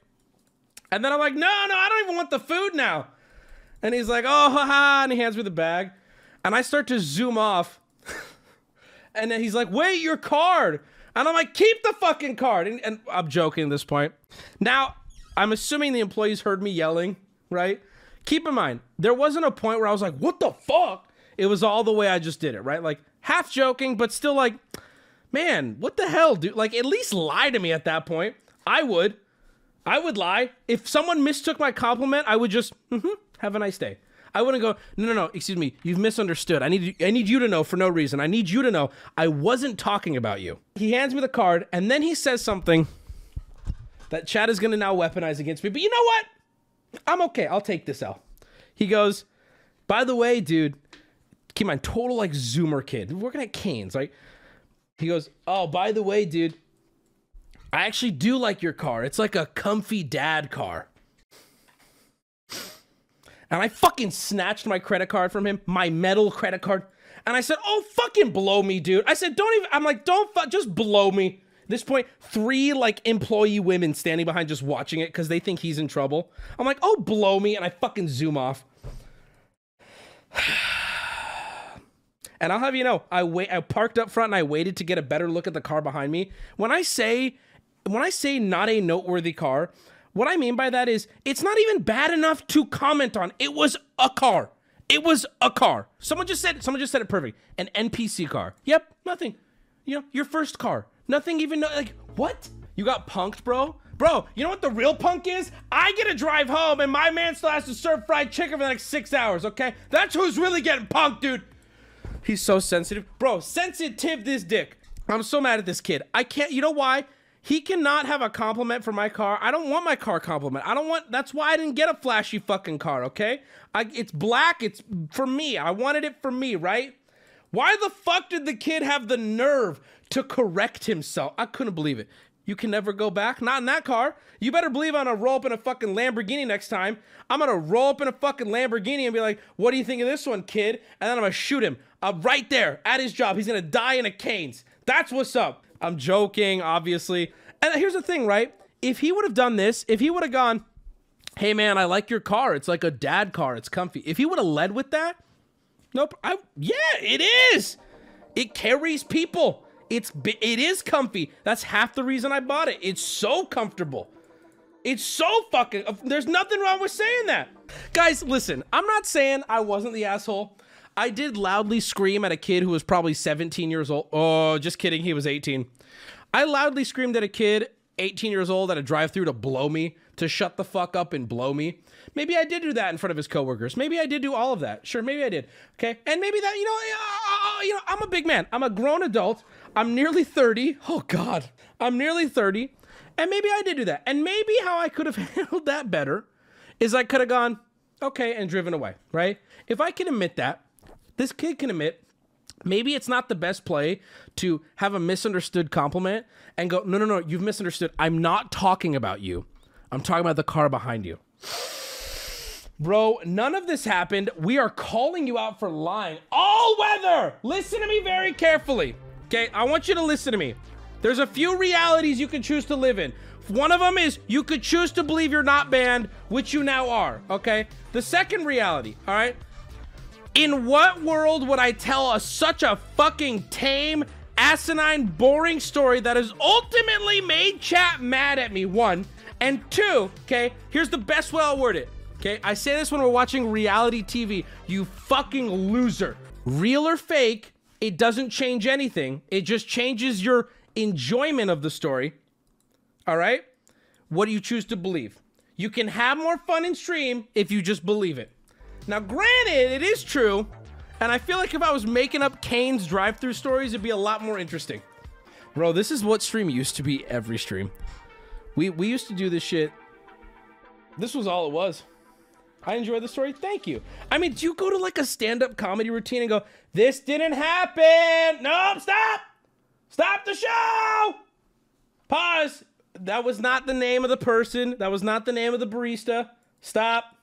And then I'm like, no, I don't even want the food now. And he's like, oh, haha. And he hands me the bag. And I start to zoom off. And then he's like, wait, your card. And I'm like, keep the fucking card. And I'm joking at this point. Now, I'm assuming the employees heard me yelling, right? Keep in mind, there wasn't a point where I was like, what the fuck? It was all the way I just did it, right? Like, half joking, but still like, man, what the hell, dude? Like, at least lie to me at that point. I would lie. If someone mistook my compliment, I would just, have a nice day. I wouldn't go, no, excuse me, you've misunderstood. I need you to know for no reason. I need you to know I wasn't talking about you. He hands me the card, and then he says something that Chad is going to now weaponize against me. But you know what? I'm okay. I'll take this out. He goes, by the way, dude, keep in mind, total like Zoomer kid. We're working at Canes, right? He goes, oh, by the way, dude, I actually do like your car. It's like a comfy dad car. And I fucking snatched my credit card from him, my metal credit card. And I said, oh, fucking blow me, dude. I said, don't even, I'm like, don't, just blow me. At this point, three, like, employee women standing behind just watching it because they think he's in trouble. I'm like, oh, blow me. And I fucking zoom off. And I'll have you know, I parked up front and I waited to get a better look at the car behind me. When I say not a noteworthy car, what I mean by that is it's not even bad enough to comment on. It was a car. It was a car. Someone just said it perfect. An NPC car. Yep, nothing. You know, your first car. Nothing even, like, what? You got punked, bro? Bro, you know what the real punk is? I get to drive home and my man still has to serve fried chicken for the next 6 hours, okay? That's who's really getting punked, dude. He's so sensitive. Bro, sensitive this dick. I'm so mad at this kid. I can't, you know why? He cannot have a compliment for my car. I don't want my car compliment. I don't want, that's why I didn't get a flashy fucking car, okay? It's black, it's for me. I wanted it for me, right? Why the fuck did the kid have the nerve to correct himself? I couldn't believe it. You can never go back, not in that car. You better believe I'm gonna roll up in a fucking Lamborghini next time. I'm gonna roll up in a fucking Lamborghini and be like, what do you think of this one, kid? And then I'm gonna shoot him right there at his job. He's gonna die in a Canes. That's what's up. I'm joking, obviously. And here's the thing, right? If he would have done this, if he would have gone, hey man, I like your car. It's like a dad car, it's comfy. If he would have led with that, nope, yeah, it is. It carries people. It is comfy. That's half the reason I bought it. It's so comfortable. It's so fucking, there's nothing wrong with saying that. Guys, listen, I'm not saying I wasn't the asshole. I did loudly scream at a kid who was probably 17 years old. Oh, just kidding, he was 18. I loudly screamed at a kid, 18 years old, at a drive-thru to blow me, to shut the fuck up and blow me. Maybe I did do that in front of his coworkers. Maybe I did do all of that. Sure, maybe I did, okay? And maybe that, you know, I'm a big man. I'm a grown adult. I'm nearly 30. Oh, God. I'm nearly 30. And maybe I did do that. And maybe how I could have handled that better is I could have gone, okay, and driven away, right? If I can admit that, this kid can admit, maybe it's not the best play to have a misunderstood compliment and go, no, no, no, you've misunderstood. I'm not talking about you. I'm talking about the car behind you. Bro, none of this happened. We are calling you out for lying. All weather! Listen to me very carefully. Okay, I want you to listen to me. There's a few realities you can choose to live in. One of them is you could choose to believe you're not banned, which you now are, okay? The second reality, all right? In what world would I tell such a fucking tame, asinine, boring story that has ultimately made chat mad at me, one? And two, okay, here's the best way I'll word it, okay? I say this when we're watching reality TV, you fucking loser. Real or fake, it doesn't change anything. It just changes your enjoyment of the story. All right? What do you choose to believe? You can have more fun in stream if you just believe it. Now, granted, it is true. And I feel like if I was making up Canes drive-thru stories, it'd be a lot more interesting. Bro, this is what stream used to be every stream. We used to do this shit. This was all it was. I enjoy the story. Thank you. I mean, do you go to like a stand-up comedy routine and go, this didn't happen. Nope, stop. Stop the show. Pause. That was not the name of the person. That was not the name of the barista. Stop.